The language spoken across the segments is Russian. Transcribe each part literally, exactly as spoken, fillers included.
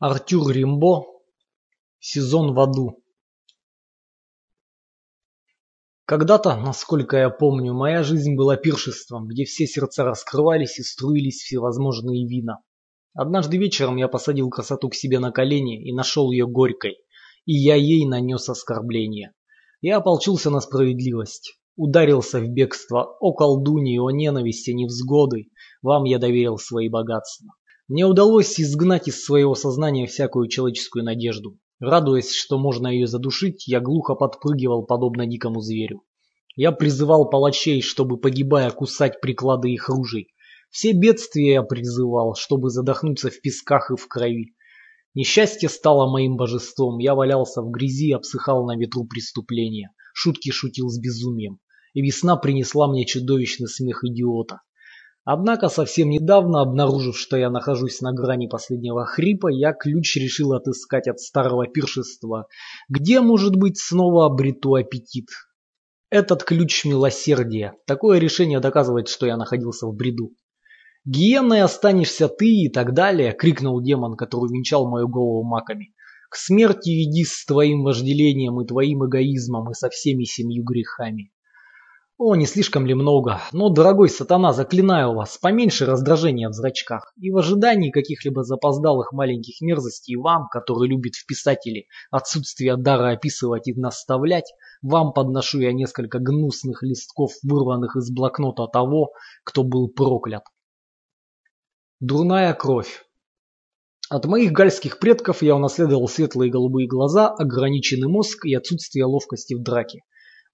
Артюр Рембо «Сезон в аду». Когда-то, насколько я помню, моя жизнь была пиршеством, где все сердца раскрывались и струились всевозможные вина. Однажды вечером я посадил красоту к себе на колени и нашел ее горькой, и я ей нанес оскорбление. Я ополчился на справедливость, ударился в бегство: о колдуньи, о ненависти, невзгоды, вам я доверил свои богатства. Мне удалось изгнать из своего сознания всякую человеческую надежду. Радуясь, что можно ее задушить, я глухо подпрыгивал, подобно дикому зверю. Я призывал палачей, чтобы, погибая, кусать приклады их ружей. Все бедствия я призывал, чтобы задохнуться в песках и в крови. Несчастье стало моим божеством. Я валялся в грязи и обсыхал на ветру преступления. Шутки шутил с безумием. И весна принесла мне чудовищный смех идиота. Однако, совсем недавно, обнаружив, что я нахожусь на грани последнего хрипа, я ключ решил отыскать от старого пиршества, где, может быть, снова обрету аппетит. Этот ключ — милосердия. Такое решение доказывает, что я находился в бреду. «Гиенной останешься ты» и так далее, — крикнул демон, который венчал мою голову маками. «К смерти иди с твоим вожделением и твоим эгоизмом и со всеми семью грехами». О, не слишком ли много? Но, дорогой сатана, заклинаю вас, поменьше раздражения в зрачках. И в ожидании каких-либо запоздалых маленьких мерзостей вам, который любит в писателе отсутствие дара описывать и наставлять, вам подношу я несколько гнусных листков, вырванных из блокнота того, кто был проклят. Дурная кровь. От моих гальских предков я унаследовал светлые голубые глаза, ограниченный мозг и отсутствие ловкости в драке.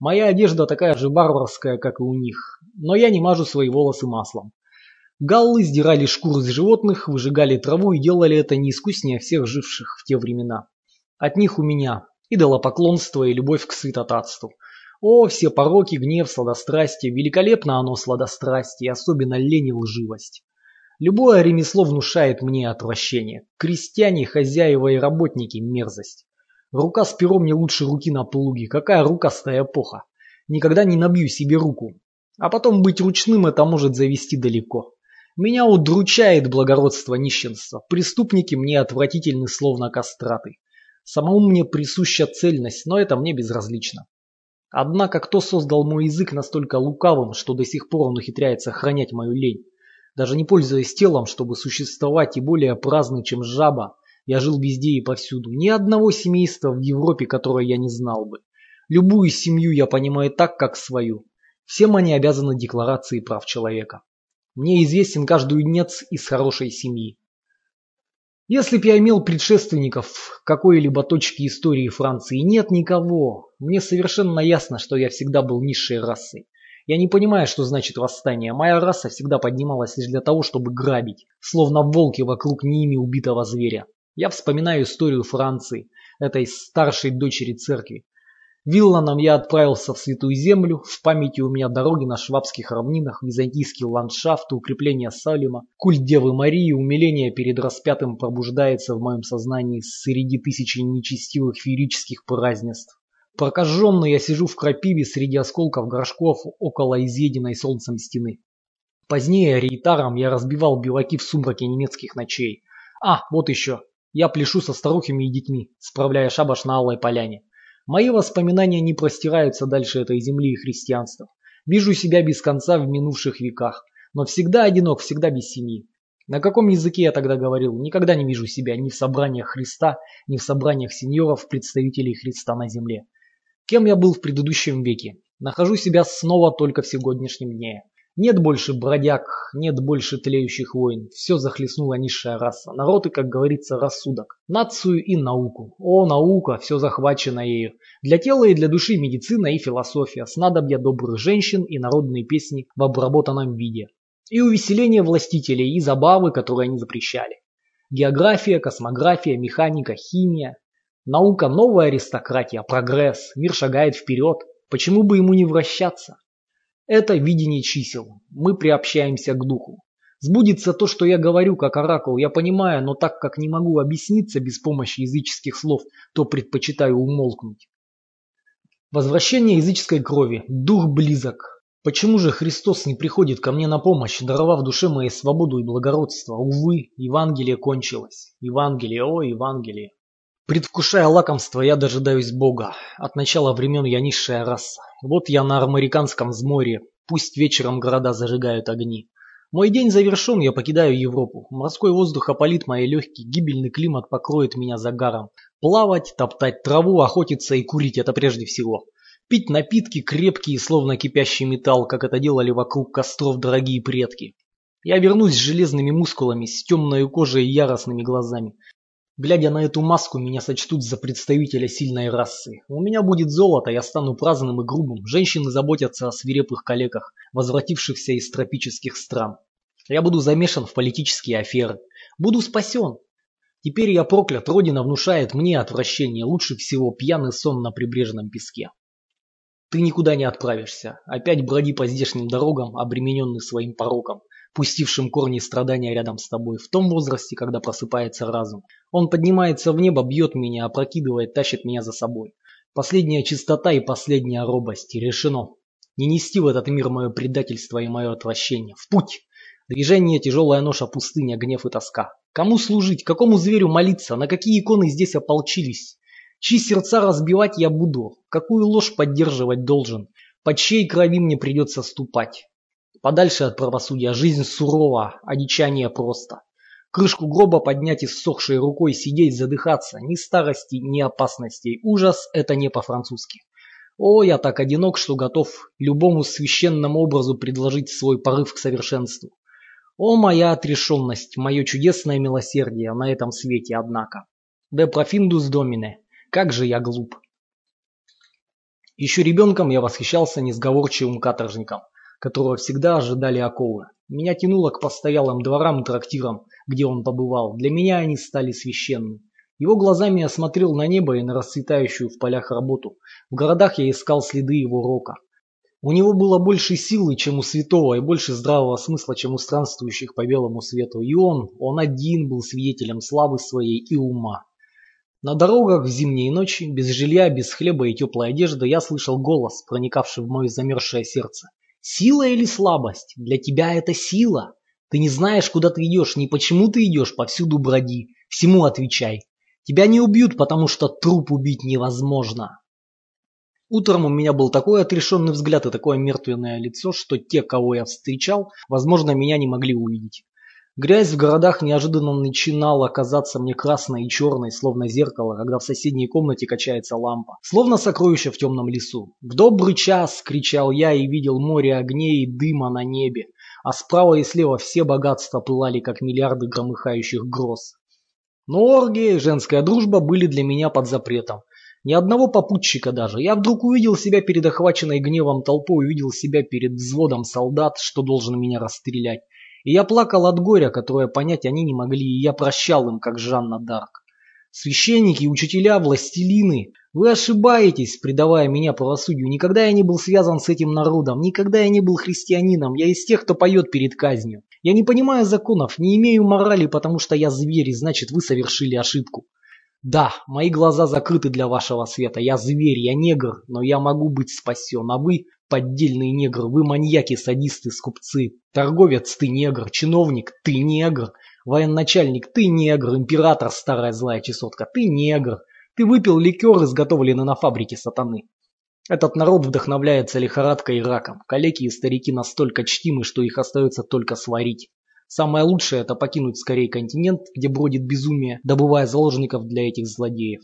Моя одежда такая же барбарская, как и у них, но я не мажу свои волосы маслом. Галлы сдирали шкуры с животных, выжигали траву и делали это не искуснее всех живших в те времена. От них у меня идолопоклонство и любовь к святотатству. О, все пороки, гнев, сладострастие, великолепно оно сладострастие, особенно лень и лживость. Любое ремесло внушает мне отвращение. Крестьяне, хозяева и работники – мерзость. Рука с пером не лучше руки на плуге. Какая рукастая эпоха. Никогда не набью себе руку. А потом быть ручным — это может завести далеко. Меня удручает благородство нищенства. Преступники мне отвратительны, словно кастраты. Самому мне присуща цельность, но это мне безразлично. Однако кто создал мой язык настолько лукавым, что до сих пор он ухитряется охранять мою лень? Даже не пользуясь телом, чтобы существовать, и более праздный, чем жаба, я жил везде и повсюду. Ни одного семейства в Европе, которое я не знал бы. Любую семью я понимаю так, как свою. Всем они обязаны Декларации прав человека. Мне известен каждый юнец из хорошей семьи. Если б я имел предшественников какой-либо точки истории Франции, нет никого. Мне совершенно ясно, что я всегда был низшей расой. Я не понимаю, что значит восстание. Моя раса всегда поднималась лишь для того, чтобы грабить, словно волки вокруг ними убитого зверя. Я вспоминаю историю Франции, этой старшей дочери церкви. Вилланом я отправился в Святую Землю, в памяти у меня дороги на швабских равнинах, византийские ландшафты, укрепление Салима, культ Девы Марии, умиление перед распятым пробуждается в моем сознании среди тысячи нечестивых феерических празднеств. Прокаженный я сижу в крапиве среди осколков горшков около изъеденной солнцем стены. Позднее рейтаром я разбивал биваки в сумраке немецких ночей. А, вот еще. Я пляшу со старухами и детьми, справляя шабаш на Алой Поляне. Мои воспоминания не простираются дальше этой земли и христианства. Вижу себя без конца в минувших веках, но всегда одинок, всегда без семьи. На каком языке я тогда говорил? Никогда не вижу себя ни в собраниях Христа, ни в собраниях сеньоров, представителей Христа на земле. Кем я был в предыдущем веке? Нахожу себя снова только в сегодняшнем дне. Нет больше бродяг, нет больше тлеющих войн. Все захлестнула низшая раса. Народ и, как говорится, рассудок. Нацию и науку. О, наука, все захвачено ею. Для тела и для души медицина и философия. Снадобья добрых женщин и народные песни в обработанном виде. И увеселение властителей, и забавы, которые они запрещали. География, космография, механика, химия. Наука — новая аристократия, прогресс. Мир шагает вперед. Почему бы ему не вращаться? Это видение чисел. Мы приобщаемся к духу. Сбудется то, что я говорю, как оракул, я понимаю, но так как не могу объясниться без помощи языческих слов, то предпочитаю умолкнуть. Возвращение языческой крови. Дух близок. Почему же Христос не приходит ко мне на помощь, даровав душе моей свободу и благородство? Увы, Евангелие кончилось. Евангелие, о, Евангелие. Предвкушая лакомство, я дожидаюсь Бога. От начала времен я низшая раса. Вот я на Армариканском взморье. Пусть вечером города зажигают огни. Мой день завершен, я покидаю Европу. Морской воздух опалит мои легкие, гибельный климат покроет меня загаром. Плавать, топтать траву, охотиться и курить – это прежде всего. Пить напитки крепкие, словно кипящий металл, как это делали вокруг костров дорогие предки. Я вернусь с железными мускулами, с темной кожей и яростными глазами. Глядя на эту маску, меня сочтут за представителя сильной расы. У меня будет золото, я стану праздным и грубым. Женщины заботятся о свирепых калеках, возвратившихся из тропических стран. Я буду замешан в политические аферы. Буду спасен. Теперь я проклят, Родина внушает мне отвращение. Лучше всего пьяный сон на прибрежном песке. Ты никуда не отправишься. Опять броди по здешним дорогам, обремененный своим пороком, пустившим корни страдания рядом с тобой, в том возрасте, когда просыпается разум. Он поднимается в небо, бьет меня, опрокидывает, тащит меня за собой. Последняя чистота и последняя робость. Решено. Не нести в этот мир мое предательство и мое отвращение. В путь! Движение, тяжелая ноша, пустыня, гнев и тоска. Кому служить? Какому зверю молиться? На какие иконы здесь ополчились? Чьи сердца разбивать я буду? Какую ложь поддерживать должен? Под чьей крови мне придется ступать? Подальше от правосудия жизнь сурова, одичание просто. Крышку гроба поднять иссохшей рукой, сидеть, задыхаться. Ни старости, ни опасностей. Ужас – это не по-французски. О, я так одинок, что готов любому священному образу предложить свой порыв к совершенству. О, моя отрешенность, мое чудесное милосердие на этом свете, однако. Де профиндус домине. Как же я глуп. Еще ребенком я восхищался несговорчивым каторжником, которого всегда ожидали акулы. Меня тянуло к постоялым дворам и трактирам, где он побывал. Для меня они стали священны. Его глазами я смотрел на небо и на расцветающую в полях работу. В городах я искал следы его рока. У него было больше силы, чем у святого, и больше здравого смысла, чем у странствующих по белому свету. И он, он один был свидетелем славы своей и ума. На дорогах в зимние ночи, без жилья, без хлеба и теплой одежды, я слышал голос, проникавший в мое замерзшее сердце. «Сила или слабость? Для тебя это сила. Ты не знаешь, куда ты идешь, ни почему ты идешь, повсюду броди. Всему отвечай. Тебя не убьют, потому что труп убить невозможно». Утром у меня был такой отрешенный взгляд и такое мертвенное лицо, что те, кого я встречал, возможно, меня не могли увидеть. Грязь в городах неожиданно начинала казаться мне красной и черной, словно зеркало, когда в соседней комнате качается лампа. Словно сокровище в темном лесу. «В добрый час!» – кричал я и видел море огней и дыма на небе, а справа и слева все богатства пылали, как миллиарды громыхающих гроз. Но оргии, женская дружба были для меня под запретом. Ни одного попутчика даже. Я вдруг увидел себя перед охваченной гневом толпой, увидел себя перед взводом солдат, что должен меня расстрелять. И я плакал от горя, которое понять они не могли, и я прощал им, как Жанна д'Арк. Священники, учителя, властелины, вы ошибаетесь, предавая меня правосудию. Никогда я не был связан с этим народом, никогда я не был христианином, я из тех, кто поет перед казнью. Я не понимаю законов, не имею морали, потому что я зверь, и значит вы совершили ошибку. Да, мои глаза закрыты для вашего света, я зверь, я негр, но я могу быть спасен, а вы... Поддельные негры, вы маньяки, садисты, скупцы. Торговец, ты негр. Чиновник, ты негр. Военачальник, ты негр. Император, старая злая чесотка, ты негр. Ты выпил ликер, изготовленный на фабрике сатаны. Этот народ вдохновляется лихорадкой и раком. Калеки и старики настолько чтимы, что их остается только сварить. Самое лучшее – это покинуть скорее континент, где бродит безумие, добывая заложников для этих злодеев.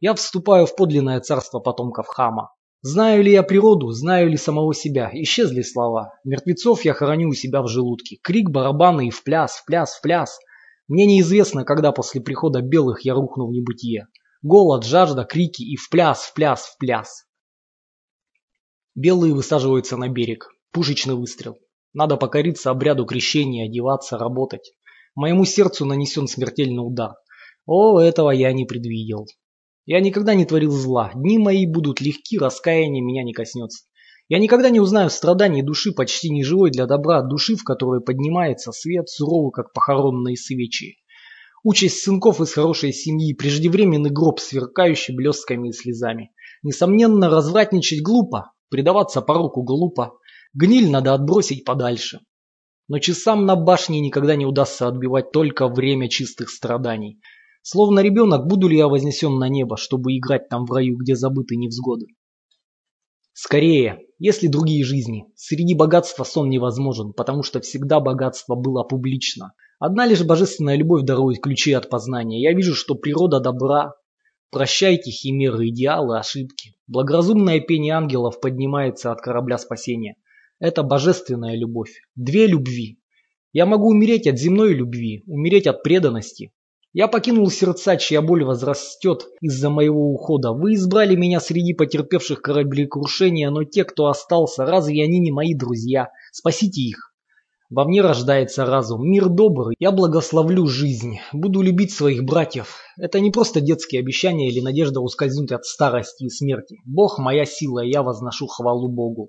Я вступаю в подлинное царство потомков Хама. Знаю ли я природу, знаю ли самого себя? Исчезли слова. Мертвецов я хороню у себя в желудке. Крик, барабаны и в пляс, в пляс, в пляс. Мне неизвестно, когда после прихода белых я рухну в небытие. Голод, жажда, крики и в пляс, в пляс, в пляс. Белые высаживаются на берег. Пушечный выстрел. Надо покориться обряду крещения, одеваться, работать. Моему сердцу нанесен смертельный удар. О, этого я не предвидел. Я никогда не творил зла, дни мои будут легки, раскаяние меня не коснется. Я никогда не узнаю страданий души, почти неживой для добра, души, в которой поднимается свет, суровый, как похоронные свечи. Участь сынков из хорошей семьи, преждевременный гроб, сверкающий блестками и слезами. Несомненно, развратничать глупо, предаваться пороку глупо. Гниль надо отбросить подальше. Но часам на башне никогда не удастся отбивать только время чистых страданий. Словно ребенок, буду ли я вознесен на небо, чтобы играть там в раю, где забыты невзгоды? Скорее, если другие жизни. Среди богатства сон невозможен, потому что всегда богатство было публично. Одна лишь божественная любовь дарует ключи от познания. Я вижу, что природа добра. Прощайте химеры, идеалы, ошибки. Благоразумное пение ангелов поднимается от корабля спасения. Это божественная любовь. Две любви. Я могу умереть от земной любви, умереть от преданности. Я покинул сердца, чья боль возрастет из-за моего ухода. Вы избрали меня среди потерпевших кораблекрушения, но те, кто остался, разве они не мои друзья? Спасите их. Во мне рождается разум. Мир добрый. Я благословлю жизнь. Буду любить своих братьев. Это не просто детские обещания или надежда ускользнуть от старости и смерти. Бог моя сила, и я возношу хвалу Богу.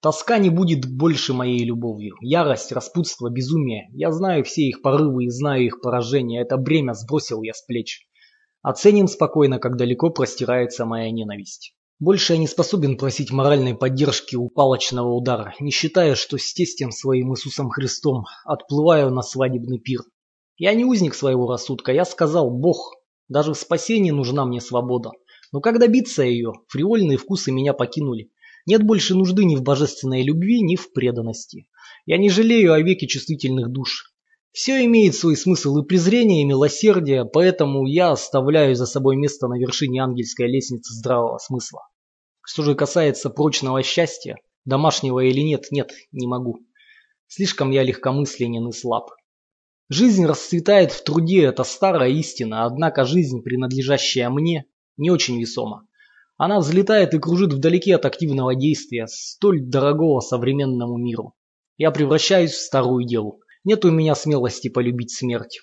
Тоска не будет больше моей любовью. Ярость, распутство, безумие. Я знаю все их порывы и знаю их поражения. Это бремя сбросил я с плеч. Оценим спокойно, как далеко простирается моя ненависть. Больше я не способен просить моральной поддержки у палочного удара, не считая, что с тестем своим Иисусом Христом отплываю на свадебный пир. Я не узник своего рассудка. Я сказал: Бог, даже в спасении нужна мне свобода. Но как добиться ее? Фривольные вкусы меня покинули. Нет больше нужды ни в божественной любви, ни в преданности. Я не жалею о веке чувствительных душ. Все имеет свой смысл и презрение, и милосердие, поэтому я оставляю за собой место на вершине ангельской лестницы здравого смысла. Что же касается прочного счастья, домашнего или нет, нет, не могу. Слишком я легкомысленен и слаб. Жизнь расцветает в труде, это старая истина, однако жизнь, принадлежащая мне, не очень весома. Она взлетает и кружит вдалеке от активного действия, столь дорогого современному миру. Я превращаюсь в старую деву. Нет у меня смелости полюбить смерть.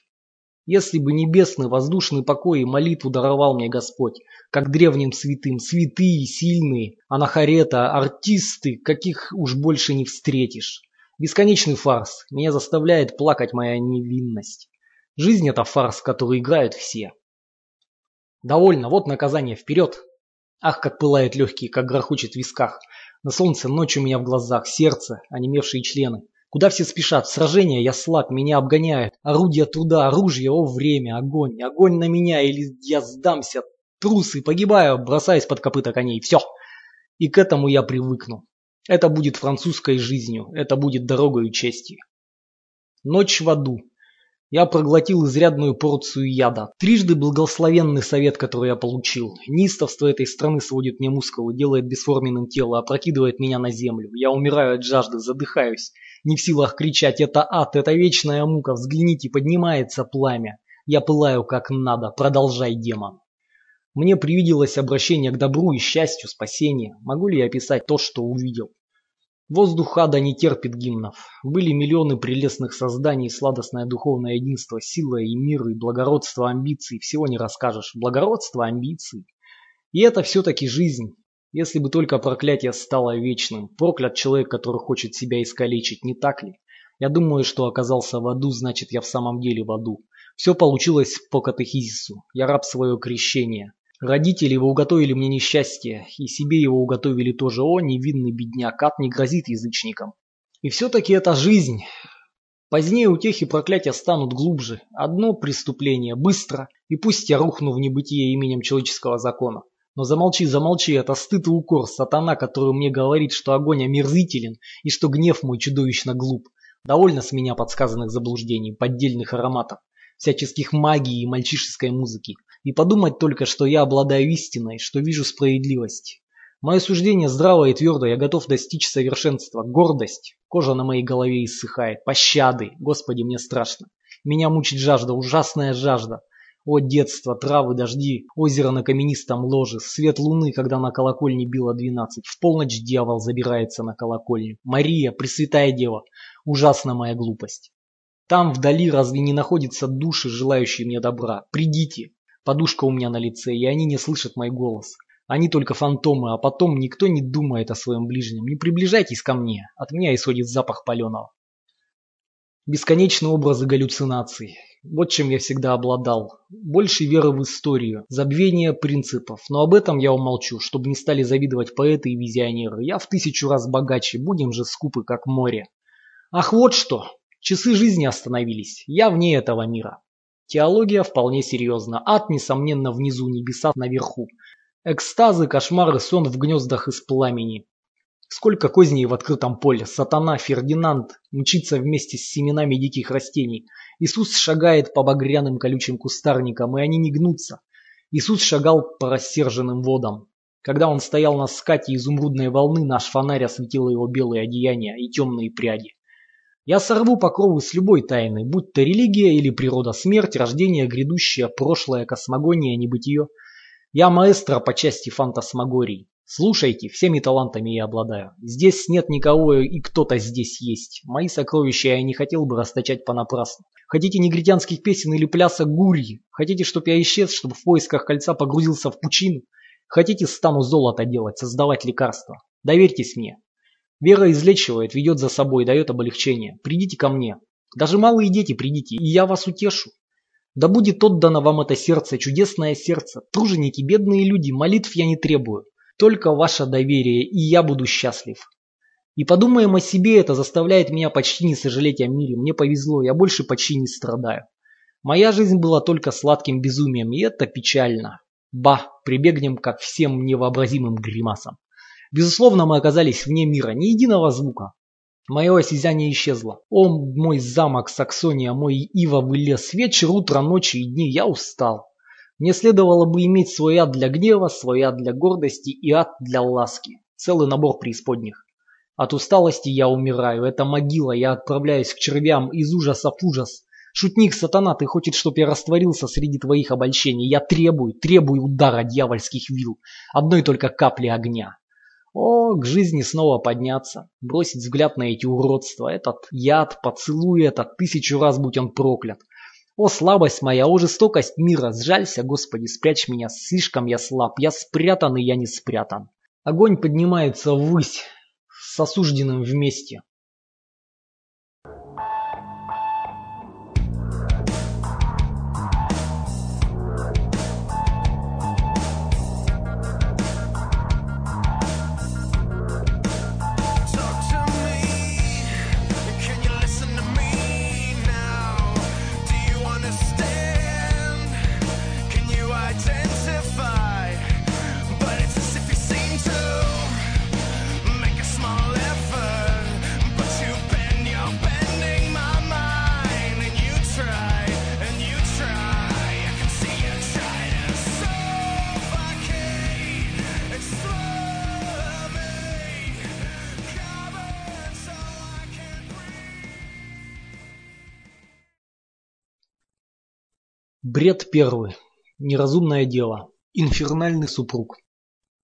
Если бы небесный, воздушный покой и молитву даровал мне Господь, как древним святым, святые, сильные, анахарета, артисты, каких уж больше не встретишь. Бесконечный фарс. Меня заставляет плакать моя невинность. Жизнь – это фарс, в который играют все. Довольно, вот наказание, вперед! Ах, как пылает легкий, как грохочет в висках. На солнце ночь у меня в глазах, сердце, онемевшие члены. Куда все спешат? В сражение я слаб, меня обгоняют. Орудия труда, оружие, о время, огонь. Огонь на меня, или я сдамся, трус, и погибаю, бросаясь под копыта коней. Все. И к этому я привыкну. Это будет французской жизнью, это будет дорогою чести. Ночь в аду. Я проглотил изрядную порцию яда. Трижды благословенный совет, который я получил. Неистовство этой страны сводит мне мускулы, делает бесформенным тело, опрокидывает меня на землю. Я умираю от жажды, задыхаюсь. Не в силах кричать: это ад, это вечная мука, взгляните, поднимается пламя. Я пылаю как надо, продолжай, демон. Мне привиделось обращение к добру и счастью, спасение. Могу ли я описать то, что увидел? Воздух ада не терпит гимнов. Были миллионы прелестных созданий, сладостное духовное единство, сила и мир, и благородство амбиций. Всего не расскажешь. Благородство амбиций. И это все-таки жизнь. Если бы только проклятие стало вечным. Проклят человек, который хочет себя искалечить, не так ли? Я думаю, что оказался в аду, значит, я в самом деле в аду. Все получилось по катехизису. Я раб своего крещения. Родители его уготовили мне несчастье, и себе его уготовили тоже. О, невинный бедняк, ад не грозит язычникам. И все-таки это жизнь. Позднее утехи проклятия станут глубже. Одно преступление быстро, и пусть я рухну в небытие именем человеческого закона. Но замолчи, замолчи, это стыд и укор сатана, который мне говорит, что огонь омерзителен, и что гнев мой чудовищно глуп. Довольно с меня подсказанных заблуждений, поддельных ароматов, всяческих магий и мальчишеской музыки. И подумать только, что я обладаю истиной, что вижу справедливость. Мое суждение здраво и твердо, я готов достичь совершенства. Гордость, кожа на моей голове иссыхает. Пощады, Господи, мне страшно. Меня мучит жажда, ужасная жажда. О, детство, травы, дожди, озеро на каменистом ложе, свет луны, когда на колокольне било двенадцать. В полночь дьявол забирается на колокольню. Мария, Пресвятая Дева, ужасна моя глупость. Там вдали разве не находятся души, желающие мне добра? Придите. Подушка у меня на лице, и они не слышат мой голос. Они только фантомы, а потом никто не думает о своем ближнем. Не приближайтесь ко мне, от меня исходит запах паленого. бесконечные образы галлюцинаций. Вот чем я всегда обладал. Больше веры в историю, забвение принципов. Но об этом я умолчу, чтобы не стали завидовать поэты и визионеры. Я в тысячу раз богаче, будем же скупы, как море. Ах, вот что! Часы жизни остановились. Я вне этого мира. Теология вполне серьезна. Ад, несомненно, внизу, небеса наверху. Экстазы, кошмары, сон в гнездах из пламени. Сколько козней в открытом поле. Сатана, Фердинанд мчится вместе с семенами диких растений. Иисус шагает по багряным колючим кустарникам, и они не гнутся. Иисус шагал по рассерженным водам. Когда он стоял на скате изумрудной волны, наш фонарь осветил его белые одеяния и темные пряди. Я сорву покровы с любой тайны, будь то религия или природа, смерть, рождение, грядущее, прошлое, космогония, небытие. Я маэстро по части фантасмагорий. Слушайте, всеми талантами я обладаю. Здесь нет никого, и кто-то здесь есть. Мои сокровища я не хотел бы расточать понапрасну. Хотите негритянских песен или плясок гурьи? Хотите, чтоб я исчез, чтобы в поисках кольца погрузился в пучину? Хотите, стану золото делать, создавать лекарства? Доверьтесь мне. Вера излечивает, ведет за собой, дает облегчение. Придите ко мне. Даже малые дети, придите, и я вас утешу. Да будет отдано вам это сердце, чудесное сердце. Труженики, бедные люди, молитв я не требую. Только ваше доверие, и я буду счастлив. И подумаем о себе, это заставляет меня почти не сожалеть о мире. Мне повезло, я больше почти не страдаю. Моя жизнь была только сладким безумием, и это печально. Ба, прибегнем ко всем невообразимым гримасам. Безусловно, мы оказались вне мира, ни единого звука. Мое осязание исчезло. О, мой замок, Саксония, мой ивовый лес, вечер, утро, ночи и дни, я устал. Мне следовало бы иметь свой ад для гнева, свой ад для гордости и ад для ласки. Целый набор преисподних. От усталости я умираю, это могила, я отправляюсь к червям, из ужаса в ужас. Шутник сатана, ты хочешь, чтоб я растворился среди твоих обольщений. Я требую, требую удара дьявольских вил, одной только капли огня. О, к жизни снова подняться, бросить взгляд на эти уродства, этот яд, поцелуй этот, тысячу раз будь он проклят. О, слабость моя, о, жестокость мира, сжалься, Господи, спрячь меня, слишком я слаб, я спрятан и я не спрятан. Огонь поднимается ввысь, с осужденным вместе. Бред первый. Неразумное дело. Инфернальный супруг.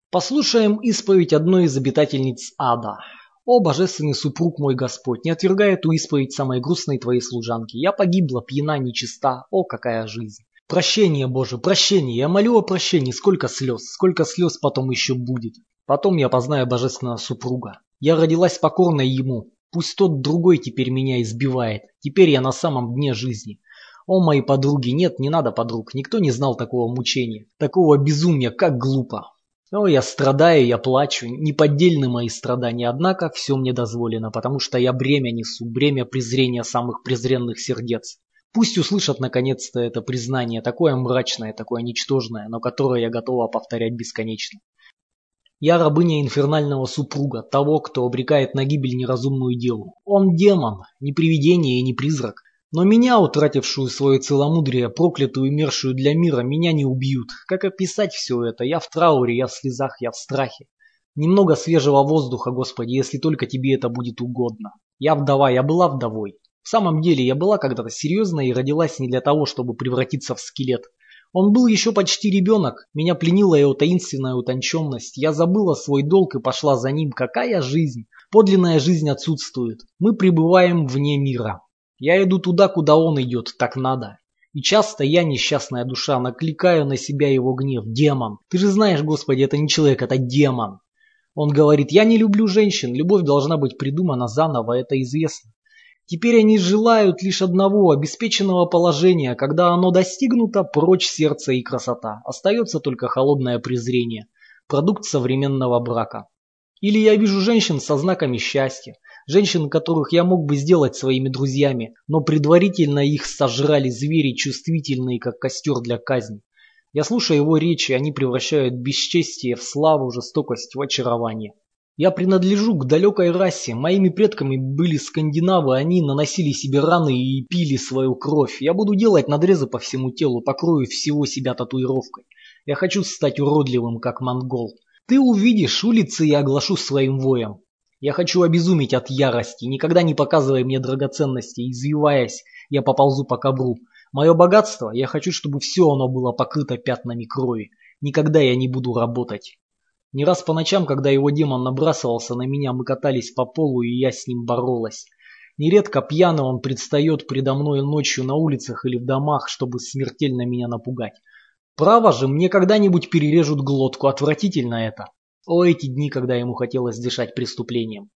Послушаем исповедь одной из обитательниц ада. «О, божественный супруг мой Господь, не отвергай эту исповедь самой грустной твоей служанки. Я погибла, пьяна, нечиста. О, какая жизнь! Прощение, Боже, прощение! Я молю о прощении. Сколько слез, сколько слез потом еще будет. Потом я познаю божественного супруга. Я родилась покорной ему. Пусть тот другой теперь меня избивает. Теперь я на самом дне жизни». О, мои подруги, нет, не надо подруг, никто не знал такого мучения, такого безумия, как глупо. О, я страдаю, я плачу, неподдельны мои страдания, однако все мне дозволено, потому что я бремя несу, бремя презрения самых презренных сердец. Пусть услышат наконец-то это признание, такое мрачное, такое ничтожное, но которое я готова повторять бесконечно. Я рабыня инфернального супруга, того, кто обрекает на гибель неразумную деву. Он демон, не привидение и не призрак. Но меня, утратившую свое целомудрие, проклятую, умершую для мира, меня не убьют. Как описать все это? Я в трауре, я в слезах, я в страхе. Немного свежего воздуха, Господи, если только тебе это будет угодно. Я вдова, я была вдовой. В самом деле, я была когда-то серьезной и родилась не для того, чтобы превратиться в скелет. Он был еще почти ребенок, меня пленила его таинственная утонченность. Я забыла свой долг и пошла за ним. Какая жизнь? Подлинная жизнь отсутствует. Мы пребываем вне мира. Я иду туда, куда он идет, так надо. И часто я, несчастная душа, накликаю на себя его гнев. Демон. Ты же знаешь, Господи, это не человек, это демон. Он говорит, я не люблю женщин, любовь должна быть придумана заново, это известно. Теперь они желают лишь одного, обеспеченного положения. Когда оно достигнуто, прочь сердце и красота. Остается только холодное презрение. Продукт современного брака. Или я вижу женщин со знаками счастья. Женщин, которых я мог бы сделать своими друзьями, но предварительно их сожрали звери, чувствительные, как костер для казни. Я слушаю его речи, они превращают бесчестие в славу, жестокость в очарование. Я принадлежу к далекой расе, моими предками были скандинавы, они наносили себе раны и пили свою кровь. Я буду делать надрезы по всему телу, покрою всего себя татуировкой. Я хочу стать уродливым, как монгол. Ты увидишь улицы, я оглашу своим воем. Я хочу обезуметь от ярости, никогда не показывай мне драгоценности, извиваясь, я поползу по ковру. Мое богатство, я хочу, чтобы все оно было покрыто пятнами крови. Никогда я не буду работать. Не раз по ночам, когда его демон набрасывался на меня, мы катались по полу, и я с ним боролась. Нередко пьяно он предстает предо мной ночью на улицах или в домах, чтобы смертельно меня напугать. Право же, мне когда-нибудь перережут глотку, отвратительно это. О, эти дни, когда ему хотелось дышать преступлением.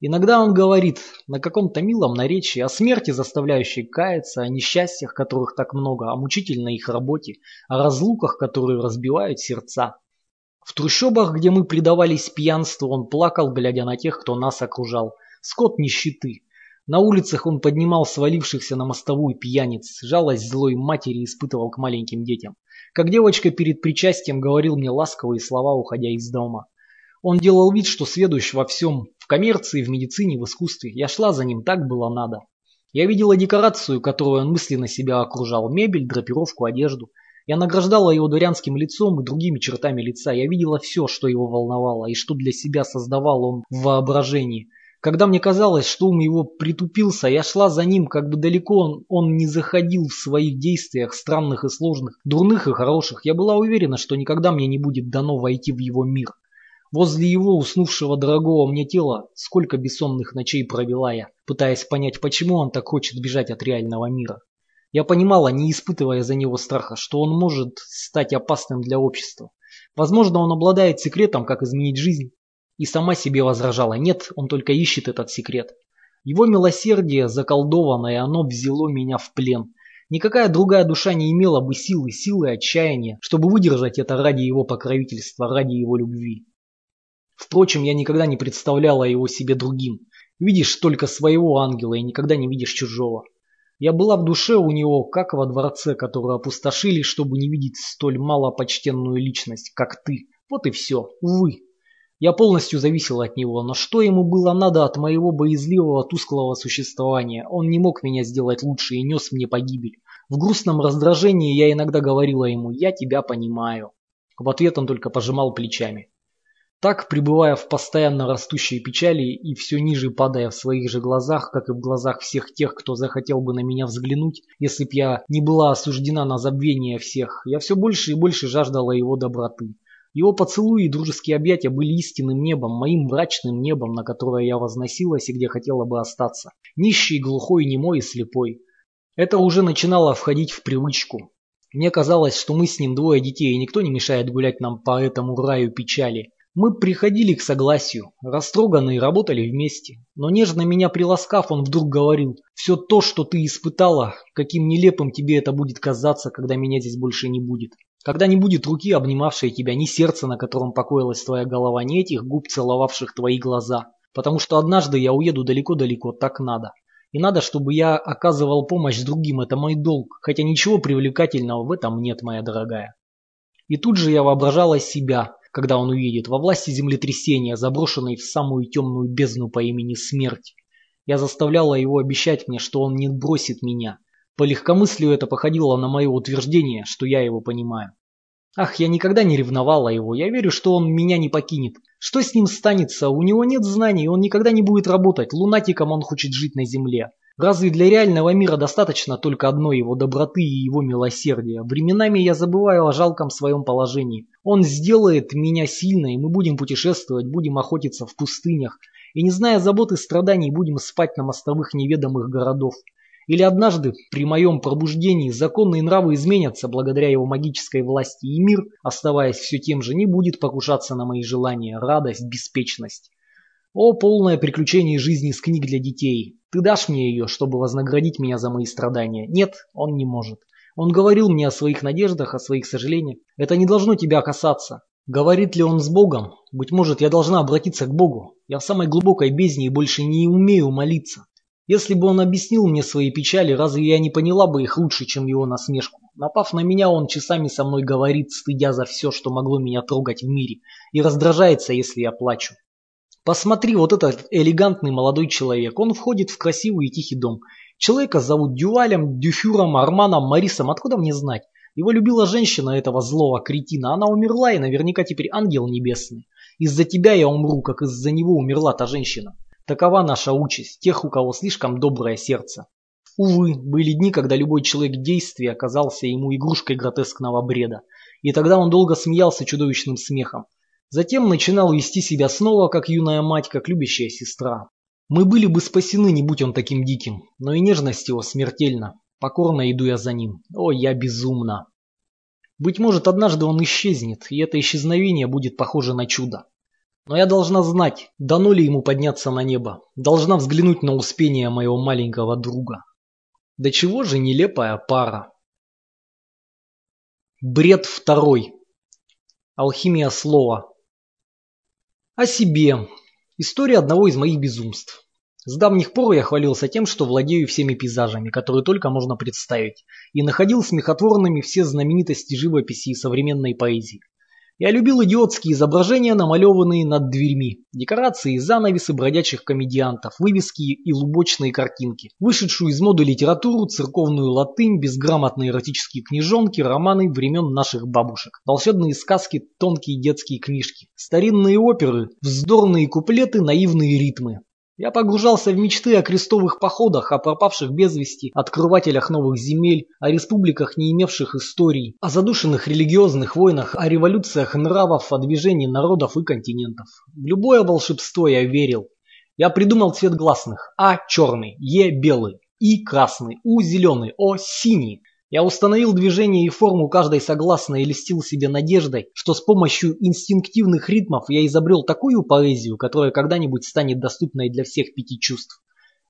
Иногда он говорит на каком-то милом наречии о смерти, заставляющей каяться, о несчастьях, которых так много, о мучительной их работе, о разлуках, которые разбивают сердца. В трущобах, где мы предавались пьянству, он плакал, глядя на тех, кто нас окружал. Скот нищеты. На улицах он поднимал свалившихся на мостовую пьяниц, жалость злой матери испытывал к маленьким детям. Как девочка перед причастием говорил мне ласковые слова, уходя из дома. Он делал вид, что сведущ во всем, в коммерции, в медицине, в искусстве. Я шла за ним, так было надо. Я видела декорацию, которую он мысленно себя окружал, мебель, драпировку, одежду. Я награждала его дворянским лицом и другими чертами лица. Я видела все, что его волновало и что для себя создавал он в воображении. Когда мне казалось, что ум его притупился, я шла за ним, как бы далеко он, он не заходил в своих действиях, странных и сложных, дурных и хороших. Я была уверена, что никогда мне не будет дано войти в его мир. Возле его уснувшего дорогого мне тела сколько бессонных ночей провела я, пытаясь понять, почему он так хочет бежать от реального мира. Я понимала, не испытывая за него страха, что он может стать опасным для общества. Возможно, он обладает секретом, как изменить жизнь. И сама себе возражала: нет, он только ищет этот секрет. Его милосердие заколдованное, оно взяло меня в плен. Никакая другая душа не имела бы силы, силы отчаяния, чтобы выдержать это ради его покровительства, ради его любви. Впрочем, я никогда не представляла его себе другим. Видишь только своего ангела и никогда не видишь чужого. Я была в душе у него, как во дворце, который опустошили, чтобы не видеть столь малопочтенную личность, как ты. Вот и все, увы. Я полностью зависела от него, но что ему было надо от моего боязливого, тусклого существования? Он не мог меня сделать лучше и нес мне погибель. В грустном раздражении я иногда говорила ему: «Я тебя понимаю». В ответ он только пожимал плечами. Так, пребывая в постоянно растущей печали и все ниже падая в своих же глазах, как и в глазах всех тех, кто захотел бы на меня взглянуть, если б я не была осуждена на забвение всех, я все больше и больше жаждала его доброты. Его поцелуи и дружеские объятия были истинным небом, моим мрачным небом, на которое я возносилась и где хотела бы остаться. Нищий, глухой, немой и слепой. Это уже начинало входить в привычку. Мне казалось, что мы с ним двое детей, и никто не мешает гулять нам по этому раю печали. Мы приходили к согласию, растроганные работали вместе. Но нежно меня приласкав, он вдруг говорил: «Все то, что ты испытала, каким нелепым тебе это будет казаться, когда меня здесь больше не будет. Когда не будет руки, обнимавшей тебя, ни сердца, на котором покоилась твоя голова, ни этих губ, целовавших твои глаза. Потому что однажды я уеду далеко-далеко, так надо. И надо, чтобы я оказывал помощь другим, это мой долг. Хотя ничего привлекательного в этом нет, моя дорогая». И тут же я воображала себя, когда он уедет, во власти землетрясения, заброшенной в самую темную бездну по имени Смерть. Я заставляла его обещать мне, что он не бросит меня. По легкомыслию это походило на мое утверждение, что я его понимаю. Ах, я никогда не ревновала его, я верю, что он меня не покинет. Что с ним станется? У него нет знаний, он никогда не будет работать, лунатиком он хочет жить на земле. Разве для реального мира достаточно только одной его доброты и его милосердия? Временами я забываю о жалком своем положении. Он сделает меня сильной, мы будем путешествовать, будем охотиться в пустынях. И не зная забот и страданий, будем спать на мостовых неведомых городов. Или однажды, при моем пробуждении, законные нравы изменятся благодаря его магической власти, и мир, оставаясь все тем же, не будет покушаться на мои желания, радость, беспечность. О, полное приключение жизни с книг для детей! Ты дашь мне ее, чтобы вознаградить меня за мои страдания? Нет, он не может. Он говорил мне о своих надеждах, о своих сожалениях. Это не должно тебя касаться. Говорит ли он с Богом? Быть может, я должна обратиться к Богу. Я в самой глубокой бездне и больше не умею молиться. Если бы он объяснил мне свои печали, разве я не поняла бы их лучше, чем его насмешку? Напав на меня, он часами со мной говорит, стыдя за все, что могло меня трогать в мире, и раздражается, если я плачу. Посмотри, вот этот элегантный молодой человек. Он входит в красивый и тихий дом. Человека зовут Дювалем, Дюфюром, Арманом, Марисом. Откуда мне знать? Его любила женщина этого злого кретина. Она умерла, и наверняка теперь ангел небесный. Из-за тебя я умру, как из-за него умерла та женщина. Такова наша участь, тех, у кого слишком доброе сердце. Увы, были дни, когда любой человек действия оказался ему игрушкой гротескного бреда. И тогда он долго смеялся чудовищным смехом. Затем начинал вести себя снова, как юная мать, как любящая сестра. Мы были бы спасены, не будь он таким диким, но и нежность его смертельна. Покорно иду я за ним. О, я безумна. Быть может, однажды он исчезнет, и это исчезновение будет похоже на чудо. Но я должна знать, дано ли ему подняться на небо, должна взглянуть на успение моего маленького друга. До чего же нелепая пара. Бред второй. Алхимия слова. О себе. История одного из моих безумств. С давних пор я хвалился тем, что владею всеми пейзажами, которые только можно представить, и находил смехотворными все знаменитости живописи и современной поэзии. Я любил идиотские изображения, намалеванные над дверьми, декорации и занавесы бродячих комедиантов, вывески и лубочные картинки, вышедшую из моды литературу, церковную латынь, безграмотные эротические книжонки, романы времен наших бабушек, волшебные сказки, тонкие детские книжки, старинные оперы, вздорные куплеты, наивные ритмы. Я погружался в мечты о крестовых походах, о пропавших без вести, открывателях новых земель, о республиках, не имевших историй, о задушенных религиозных войнах, о революциях нравов, о движении народов и континентов. В любое волшебство я верил. Я придумал цвет гласных. А – черный, Е – белый, И – красный, У – зеленый, О – синий. Я установил движение и форму каждой согласной и льстил себе надеждой, что с помощью инстинктивных ритмов я изобрел такую поэзию, которая когда-нибудь станет доступной для всех пяти чувств.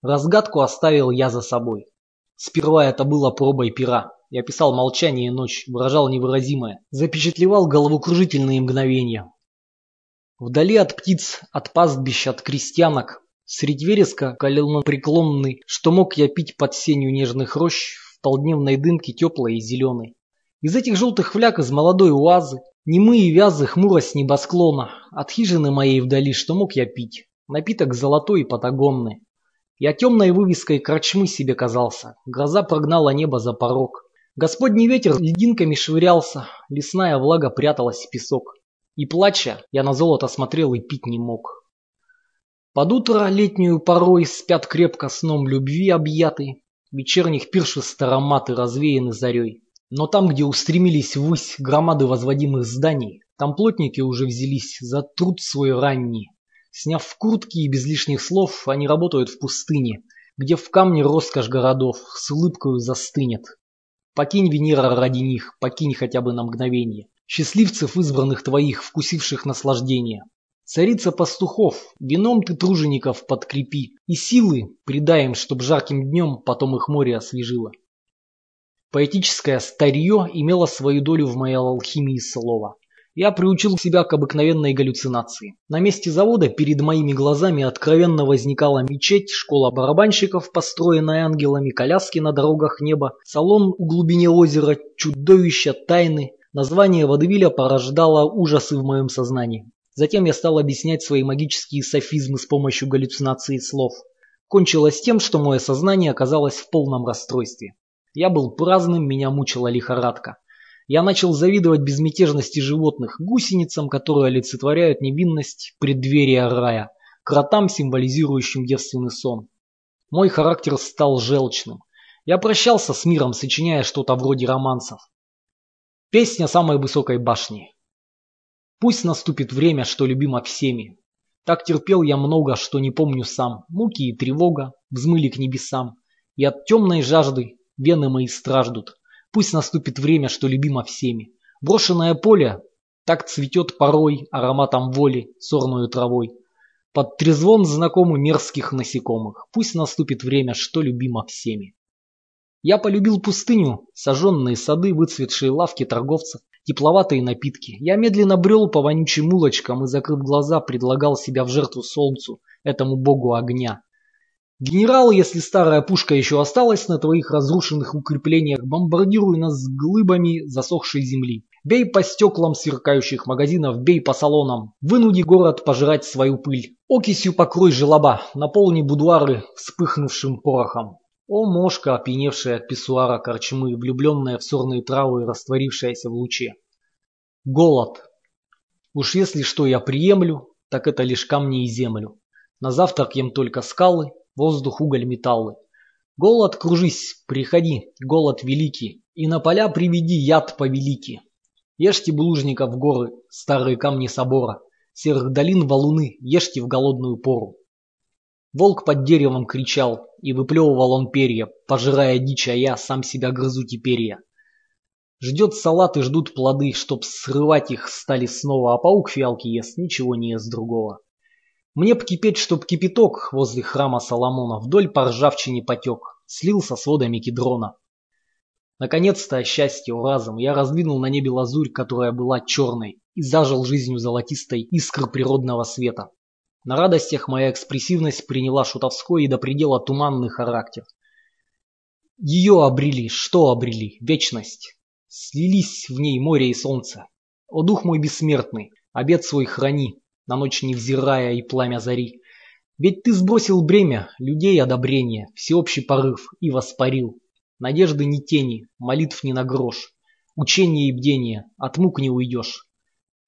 Разгадку оставил я за собой. Сперва это было пробой пера. Я писал молчание и ночь, выражал невыразимое, запечатлевал головокружительные мгновения. Вдали от птиц, от пастбищ, от крестьянок, средь вереска коленопреклонный, что мог я пить под сенью нежных рощ, в полдневной дымке теплой и зеленой. Из этих желтых фляг, из молодой уазы, немые вязы хмуро с небосклона, от хижины моей вдали, что мог я пить, напиток золотой и патагонный. Я темной вывеской корчмы себе казался, гроза прогнала небо за порог. Господний ветер льдинками швырялся, лесная влага пряталась в песок. И, плача, я на золото смотрел и пить не мог. Под утро летнюю порой спят крепко сном любви объятый, вечерних пиршеств ароматы развеяны зарей. Но там, где устремились ввысь громады возводимых зданий, там плотники уже взялись за труд свой ранний. Сняв куртки и без лишних слов, они работают в пустыне, где в камне роскошь городов с улыбкою застынет. Покинь, Венера, ради них, покинь хотя бы на мгновение. Счастливцев избранных твоих, вкусивших наслаждение. Царица пастухов, вином ты тружеников подкрепи, и силы придай им, чтоб жарким днем потом их море освежило. Поэтическое старье имело свою долю в моей алхимии слова. Я приучил себя к обыкновенной галлюцинации. На месте завода перед моими глазами откровенно возникала мечеть, школа барабанщиков, построенная ангелами, коляски на дорогах неба, салон у глубине озера, чудовища, тайны. Название водевиля порождало ужасы в моем сознании. Затем я стал объяснять свои магические софизмы с помощью галлюцинации слов. Кончилось тем, что мое сознание оказалось в полном расстройстве. Я был праздным, меня мучила лихорадка. Я начал завидовать безмятежности животных, гусеницам, которые олицетворяют невинность, преддверие рая, кротам, символизирующим девственный сон. Мой характер стал желчным. Я прощался с миром, сочиняя что-то вроде романсов. Песня самой высокой башни. Пусть наступит время, что любимо всеми. Так терпел я много, что не помню сам. Муки и тревога взмыли к небесам. И от темной жажды вены мои страждут. Пусть наступит время, что любимо всеми. Брошенное поле так цветет порой ароматом воли, сорною травой. Под трезвон знакомы мерзких насекомых. Пусть наступит время, что любимо всеми. Я полюбил пустыню, сожженные сады, выцветшие лавки торговцев, тепловатые напитки. Я медленно брел по вонючим улочкам и, закрыв глаза, предлагал себя в жертву солнцу, этому богу огня. Генерал, если старая пушка еще осталась на твоих разрушенных укреплениях, бомбардируй нас с глыбами засохшей земли. Бей по стеклам сверкающих магазинов, бей по салонам. Вынуди город пожрать свою пыль. Окисью покрой желоба, наполни будуары вспыхнувшим порохом. О, мошка, опьяневшая от писсуара корчмы, влюбленная в сорные травы, растворившаяся в луче. Голод. Уж если что я приемлю, так это лишь камни и землю. На завтрак ем только скалы, воздух, уголь, металлы. Голод, кружись, приходи, голод великий, и на поля приведи яд повелики. Ешьте булыжников горы, старые камни собора, серых долин валуны, ешьте в голодную пору. Волк под деревом кричал, и выплевывал он перья, пожирая дичь, а я сам себя грызу теперь я. Ждет салат и ждут плоды, чтоб срывать их стали снова, а паук фиалки ест, ничего не ест другого. Мне б кипеть, чтоб кипяток возле храма Соломона вдоль по ржавчине потек, слился с водами кедрона. Наконец-то, о счастье, о разум, я раздвинул на небе лазурь, которая была черной, и зажил жизнью золотистой искр природного света. На радостях моя экспрессивность приняла шутовской и до предела туманный характер. Ее обрели, что обрели? Вечность. Слились в ней море и солнце. О, дух мой бессмертный, обет свой храни, на ночь невзирая и пламя зари. Ведь ты сбросил бремя, людей одобрение, всеобщий порыв и воспарил. Надежды ни тени, молитв ни на грош, учение и бдение, от мук не уйдешь.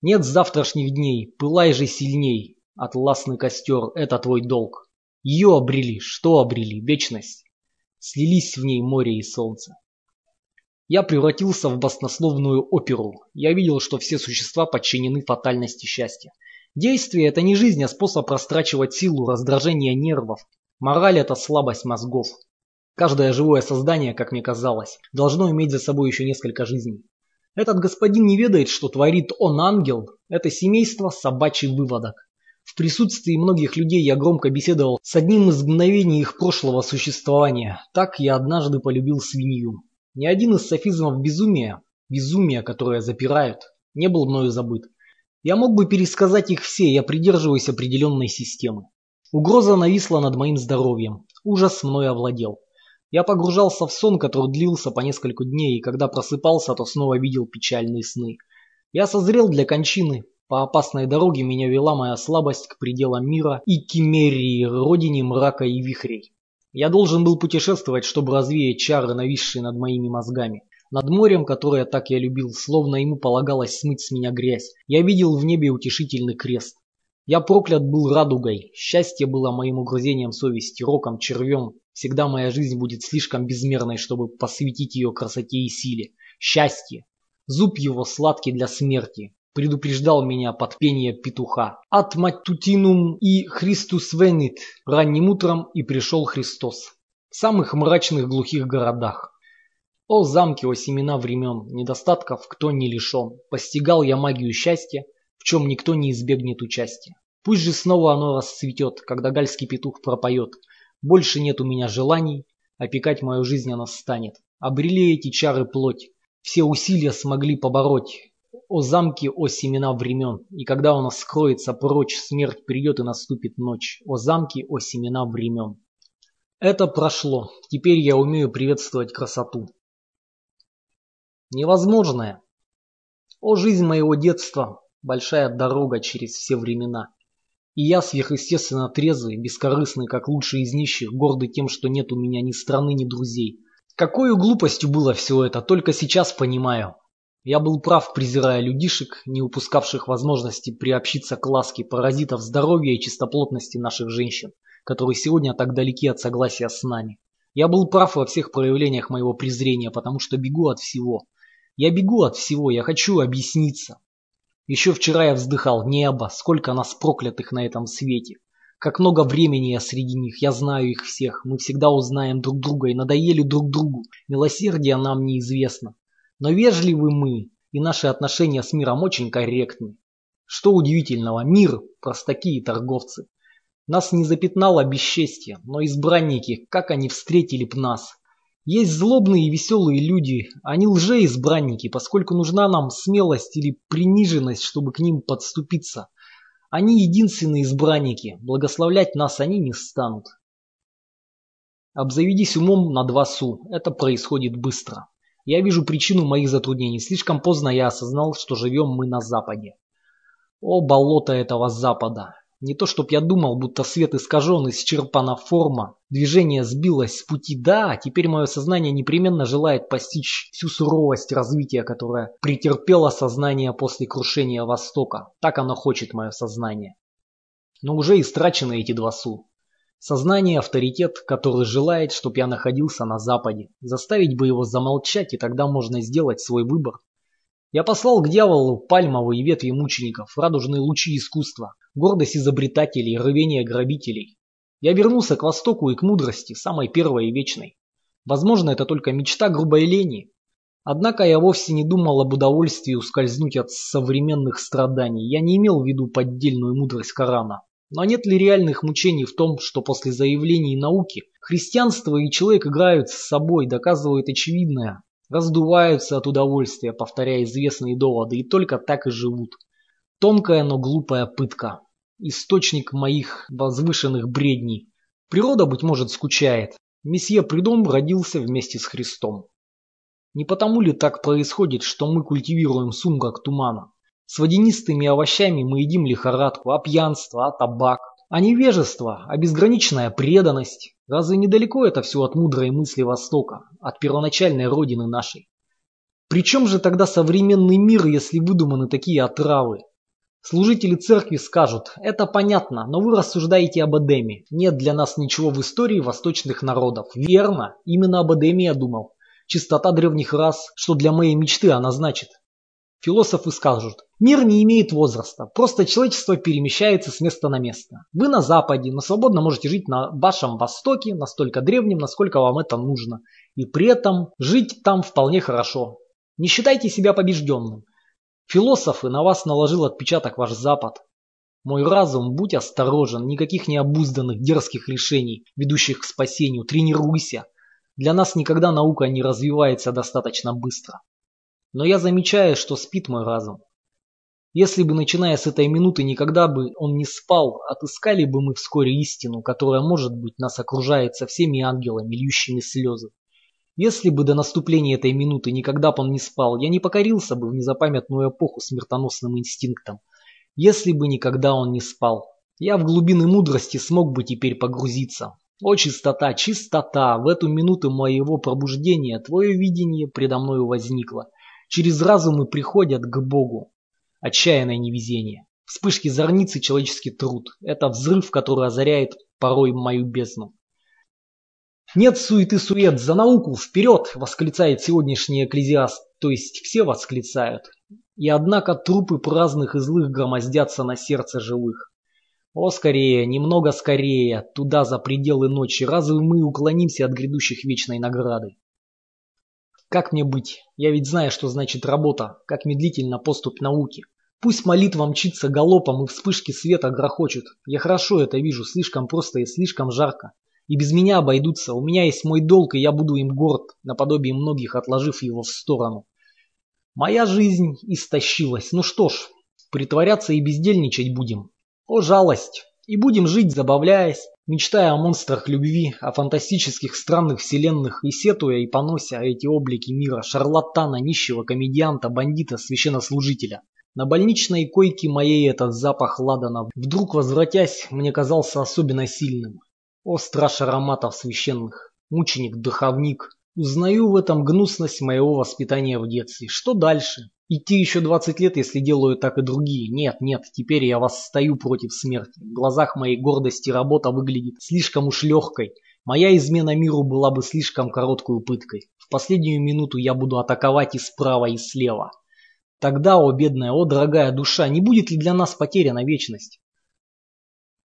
Нет завтрашних дней, пылай же сильней. Атласный костер — это твой долг. Ее обрели, что обрели? Вечность. Слились в ней море и солнце. Я превратился в баснословную оперу. Я видел, что все существа подчинены фатальности счастья. Действие — это не жизнь, а способ растрачивать силу, раздражение нервов. Мораль — это слабость мозгов. Каждое живое создание, как мне казалось, должно иметь за собой еще несколько жизней. Этот господин не ведает, что творит он ангел. Это семейство собачий выводок. В присутствии многих людей я громко беседовал с одним из мгновений их прошлого существования. Так я однажды полюбил свинью. Ни один из софизмов безумия, безумия, которое запирают, не был мною забыт. Я мог бы пересказать их все, я придерживаюсь определенной системы. Угроза нависла над моим здоровьем. Ужас мною овладел. Я погружался в сон, который длился по несколько дней, и когда просыпался, то снова видел печальные сны. Я созрел для кончины. По опасной дороге меня вела моя слабость к пределам мира и Кимерии, родине мрака и вихрей. Я должен был путешествовать, чтобы развеять чары, нависшие над моими мозгами. Над морем, которое так я любил, словно ему полагалось смыть с меня грязь, я видел в небе утешительный крест. Я проклят был радугой, счастье было моим угрызением совести, роком, червем. Всегда моя жизнь будет слишком безмерной, чтобы посвятить ее красоте и силе. Счастье! Зуб его сладкий для смерти. Предупреждал меня под пение петуха. Ад матутинум и Христус венит. Ранним утром и пришел Христос. В самых мрачных глухих городах. О замки, о семена времен, недостатков кто не лишен. Постигал я магию счастья, в чем никто не избегнет участия. Пусть же снова оно расцветет, когда гальский петух пропоет. Больше нет у меня желаний, опекать мою жизнь она станет. Обрели эти чары плоть, все усилия смогли побороть. О замки, о семена времен, и когда у нас скроется прочь, смерть придет и наступит ночь. О замки, о семена времен. Это прошло. Теперь я умею приветствовать красоту. Невозможное. О жизнь моего детства, большая дорога через все времена. И я сверхъестественно трезвый, бескорыстный, как лучший из нищих, гордый тем, что нет у меня ни страны, ни друзей. Какой глупостью было все это, только сейчас понимаю. Я был прав, презирая людишек, не упускавших возможности приобщиться к ласке, паразитов здоровья и чистоплотности наших женщин, которые сегодня так далеки от согласия с нами. Я был прав во всех проявлениях моего презрения, потому что бегу от всего. Я бегу от всего, я хочу объясниться. Еще вчера я вздыхал: небо, сколько нас проклятых на этом свете. Как много времени я среди них, я знаю их всех, мы всегда узнаем друг друга и надоели друг другу, милосердие нам неизвестно. Но вежливы мы, и наши отношения с миром очень корректны. Что удивительного, мир – простаки и торговцы. Нас не запятнало бесчестье, но избранники, как они встретили б нас. Есть злобные и веселые люди, они лже-избранники, поскольку нужна нам смелость или приниженность, чтобы к ним подступиться. Они единственные избранники, благословлять нас они не станут. Обзаведись умом на два су, это происходит быстро. Я вижу причину моих затруднений, слишком поздно я осознал, что живем мы на Западе. О, болото этого Запада! Не то, чтоб я думал, будто свет искажен, исчерпана форма, движение сбилось с пути. Да, теперь мое сознание непременно желает постичь всю суровость развития, которое претерпело сознание после крушения Востока. Так оно хочет, мое сознание. Но уже истрачены эти два су. Сознание – авторитет, который желает, чтоб я находился на Западе. Заставить бы его замолчать, и тогда можно сделать свой выбор. Я послал к дьяволу пальмовые ветви мучеников, радужные лучи искусства, гордость изобретателей, рвение грабителей. Я вернулся к Востоку и к мудрости, самой первой и вечной. Возможно, это только мечта грубой лени. Однако я вовсе не думал об удовольствии ускользнуть от современных страданий. Я не имел в виду поддельную мудрость Корана. Но нет ли реальных мучений в том, что после заявлений науки христианство и человек играют с собой, доказывают очевидное, раздуваются от удовольствия, повторяя известные доводы, и только так и живут. Тонкая, но глупая пытка. Источник моих возвышенных бредней. Природа, быть может, скучает. Месье Придом родился вместе с Христом. Не потому ли так происходит, что мы культивируем сумрак тумана? С водянистыми овощами мы едим лихорадку, а пьянство, а табак, а невежество, а безграничная преданность. Разве недалеко это все от мудрой мысли Востока, от первоначальной родины нашей? Причем же тогда современный мир, если выдуманы такие отравы? Служители церкви скажут: это понятно, но вы рассуждаете об Эдеме. Нет для нас ничего в истории восточных народов. Верно, именно об Эдеме я думал. Чистота древних рас, что для моей мечты она значит. Философы скажут: мир не имеет возраста, просто человечество перемещается с места на место. Вы на Западе, но свободно можете жить на вашем Востоке, настолько древнем, насколько вам это нужно. И при этом жить там вполне хорошо. Не считайте себя побежденным. Философы, на вас наложил отпечаток ваш Запад. Мой разум, будь осторожен, никаких необузданных дерзких решений, ведущих к спасению, тренируйся. Для нас никогда наука не развивается достаточно быстро. Но я замечаю, что спит мой разум. Если бы, начиная с этой минуты, никогда бы он не спал, отыскали бы мы вскоре истину, которая, может быть, нас окружает со всеми ангелами, льющими слезы. Если бы до наступления этой минуты никогда бы он не спал, я не покорился бы в незапамятную эпоху смертоносным инстинктом. Если бы никогда он не спал, я в глубины мудрости смог бы теперь погрузиться. О, чистота, чистота, в эту минуту моего пробуждения твое видение предо мною возникло. Через разум и приходят к Богу. Отчаянное невезение. Вспышки зорницы, человеческий труд. Это взрыв, который озаряет порой мою бездну. Нет суеты-сует, за науку, вперед, восклицает сегодняшний экклезиаст. То есть все восклицают. И однако трупы праздных и злых громоздятся на сердце живых. О, скорее, немного скорее, туда за пределы ночи. Разве мы уклонимся от грядущих вечной награды? Как мне быть? Я ведь знаю, что значит работа, как медлительно поступь науки. Пусть молитва мчится галопом и вспышки света грохочут. Я хорошо это вижу, слишком просто и слишком жарко. И без меня обойдутся, у меня есть мой долг, и я буду им горд, наподобие многих, отложив его в сторону. Моя жизнь истощилась, ну что ж, притворяться и бездельничать будем. О, жалость! И будем жить, забавляясь, мечтая о монстрах любви, о фантастических странных вселенных, и сетуя, и понося эти облики мира, шарлатана, нищего, комедианта, бандита, священнослужителя. На больничной койке моей этот запах ладана, вдруг возвратясь, мне казался особенно сильным. О, страж ароматов священных, мученик-духовник, узнаю в этом гнусность моего воспитания в детстве. Что дальше? Идти еще двадцать лет, если делаю так и другие. Нет, нет, теперь я восстаю против смерти. В глазах моей гордости работа выглядит слишком уж легкой. Моя измена миру была бы слишком короткой пыткой. В последнюю минуту я буду атаковать и справа, и слева. Тогда, о бедная, о дорогая душа, не будет ли для нас потеряна вечность?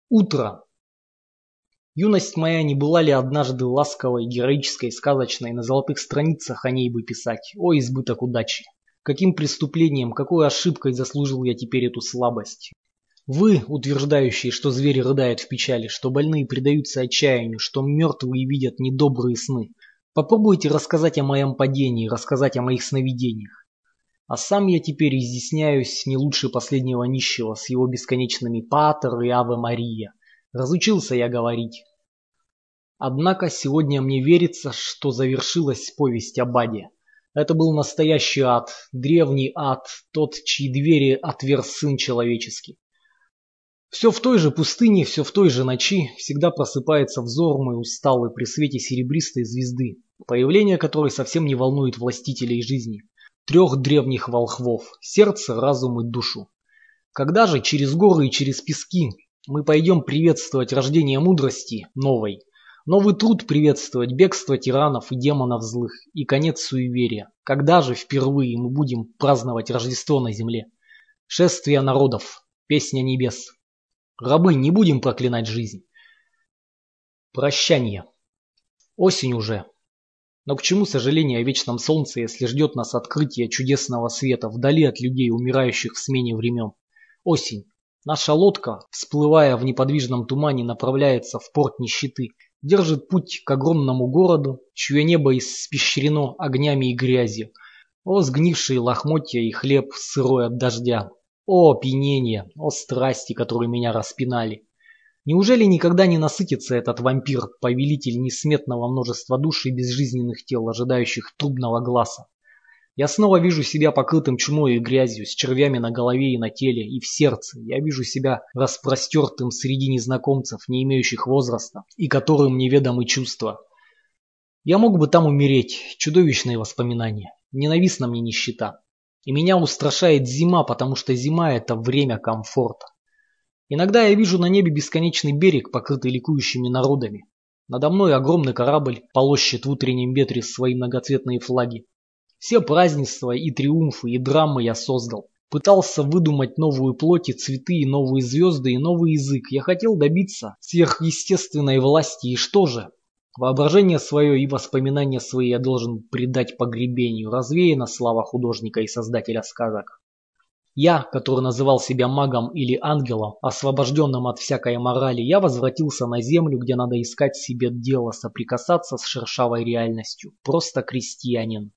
Утро. Юность моя не была ли однажды ласковой, героической, сказочной, на золотых страницах о ней бы писать. О, избыток удачи! Каким преступлением, какой ошибкой заслужил я теперь эту слабость? Вы, утверждающие, что звери рыдают в печали, что больные предаются отчаянию, что мертвые видят недобрые сны, попробуйте рассказать о моем падении, рассказать о моих сновидениях. А сам я теперь изъясняюсь не лучше последнего нищего с его бесконечными «Патер» и «Аве Мария». Разучился я говорить. Однако сегодня мне верится, что завершилась повесть об аде. Это был настоящий ад, древний ад, тот, чьи двери отверз Сын Человеческий. Все в той же пустыне, все в той же ночи, всегда просыпается взор мой усталый при свете серебристой звезды, появление которой совсем не волнует властителей жизни, трех древних волхвов, сердце, разум и душу. Когда же через горы и через пески мы пойдем приветствовать рождение мудрости новой, новый труд приветствовать бегство тиранов и демонов злых и конец суеверия, когда же впервые мы будем праздновать Рождество на земле, шествие народов, песня небес. Рабы, не будем проклинать жизнь. Прощание. Осень уже. Но к чему сожаление о вечном солнце, если ждет нас открытие чудесного света вдали от людей, умирающих в смене времен? Осень. Наша лодка, всплывая в неподвижном тумане, направляется в порт нищеты, держит путь к огромному городу, чье небо испещрено огнями и грязью. О, сгнившие лохмотья и хлеб, сырой от дождя! О, опьянение! О, страсти, которые меня распинали! Неужели никогда не насытится этот вампир, повелитель несметного множества душ и безжизненных тел, ожидающих трубного глаза? Я снова вижу себя покрытым чумой и грязью, с червями на голове и на теле, и в сердце. Я вижу себя распростертым среди незнакомцев, не имеющих возраста, и которым неведомы чувства. Я мог бы там умереть, чудовищные воспоминания. Ненавистна мне нищета. И меня устрашает зима, потому что зима – это время комфорта. Иногда я вижу на небе бесконечный берег, покрытый ликующими народами. Надо мной огромный корабль полощет в утреннем ветре свои многоцветные флаги. Все празднества и триумфы, и драмы я создал. Пытался выдумать новую плоть и цветы, и новые звезды, и новый язык. Я хотел добиться сверхъестественной власти, и что же? Воображение свое и воспоминания свои я должен предать погребению, развеяна слава художника и создателя сказок. Я, который называл себя магом или ангелом, освобожденным от всякой морали, я возвратился на землю, где надо искать себе дело, соприкасаться с шершавой реальностью. Просто крестьянин.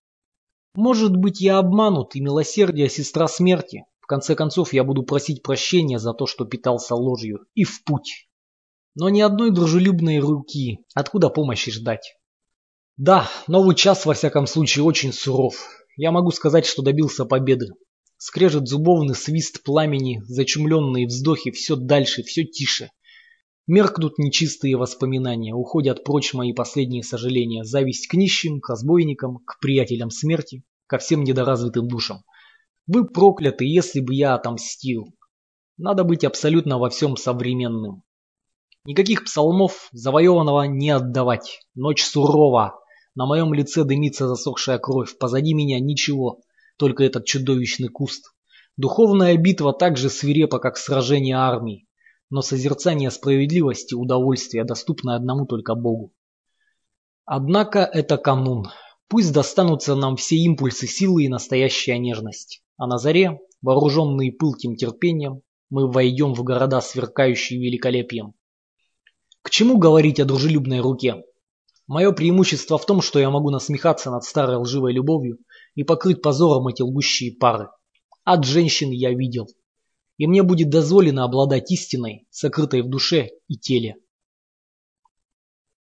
Может быть, я обманут, и милосердие сестра смерти. В конце концов, я буду просить прощения за то, что питался ложью, и в путь. Но ни одной дружелюбной руки. Откуда помощи ждать? Да, новый час, во всяком случае, очень суров. Я могу сказать, что добился победы. Скрежет зубовный свист пламени, зачумленные вздохи, все дальше, все тише. Меркнут нечистые воспоминания, уходят прочь мои последние сожаления. Зависть к нищим, к разбойникам, к приятелям смерти, ко всем недоразвитым душам. Вы прокляты, если бы я отомстил. Надо быть абсолютно во всем современным. Никаких псалмов завоеванного не отдавать. Ночь сурова. На моем лице дымится засохшая кровь. Позади меня ничего, только этот чудовищный куст. Духовная битва так же свирепа, как сражение армии. Но созерцание справедливости, удовольствие доступно одному только Богу. Однако это канун. Пусть достанутся нам все импульсы силы и настоящая нежность. А на заре, вооруженные пылким терпением, мы войдем в города, сверкающие великолепием. К чему говорить о дружелюбной руке? Мое преимущество в том, что я могу насмехаться над старой лживой любовью и покрыть позором эти лгущие пары. От женщин я видел. И мне будет дозволено обладать истиной, сокрытой в душе и теле.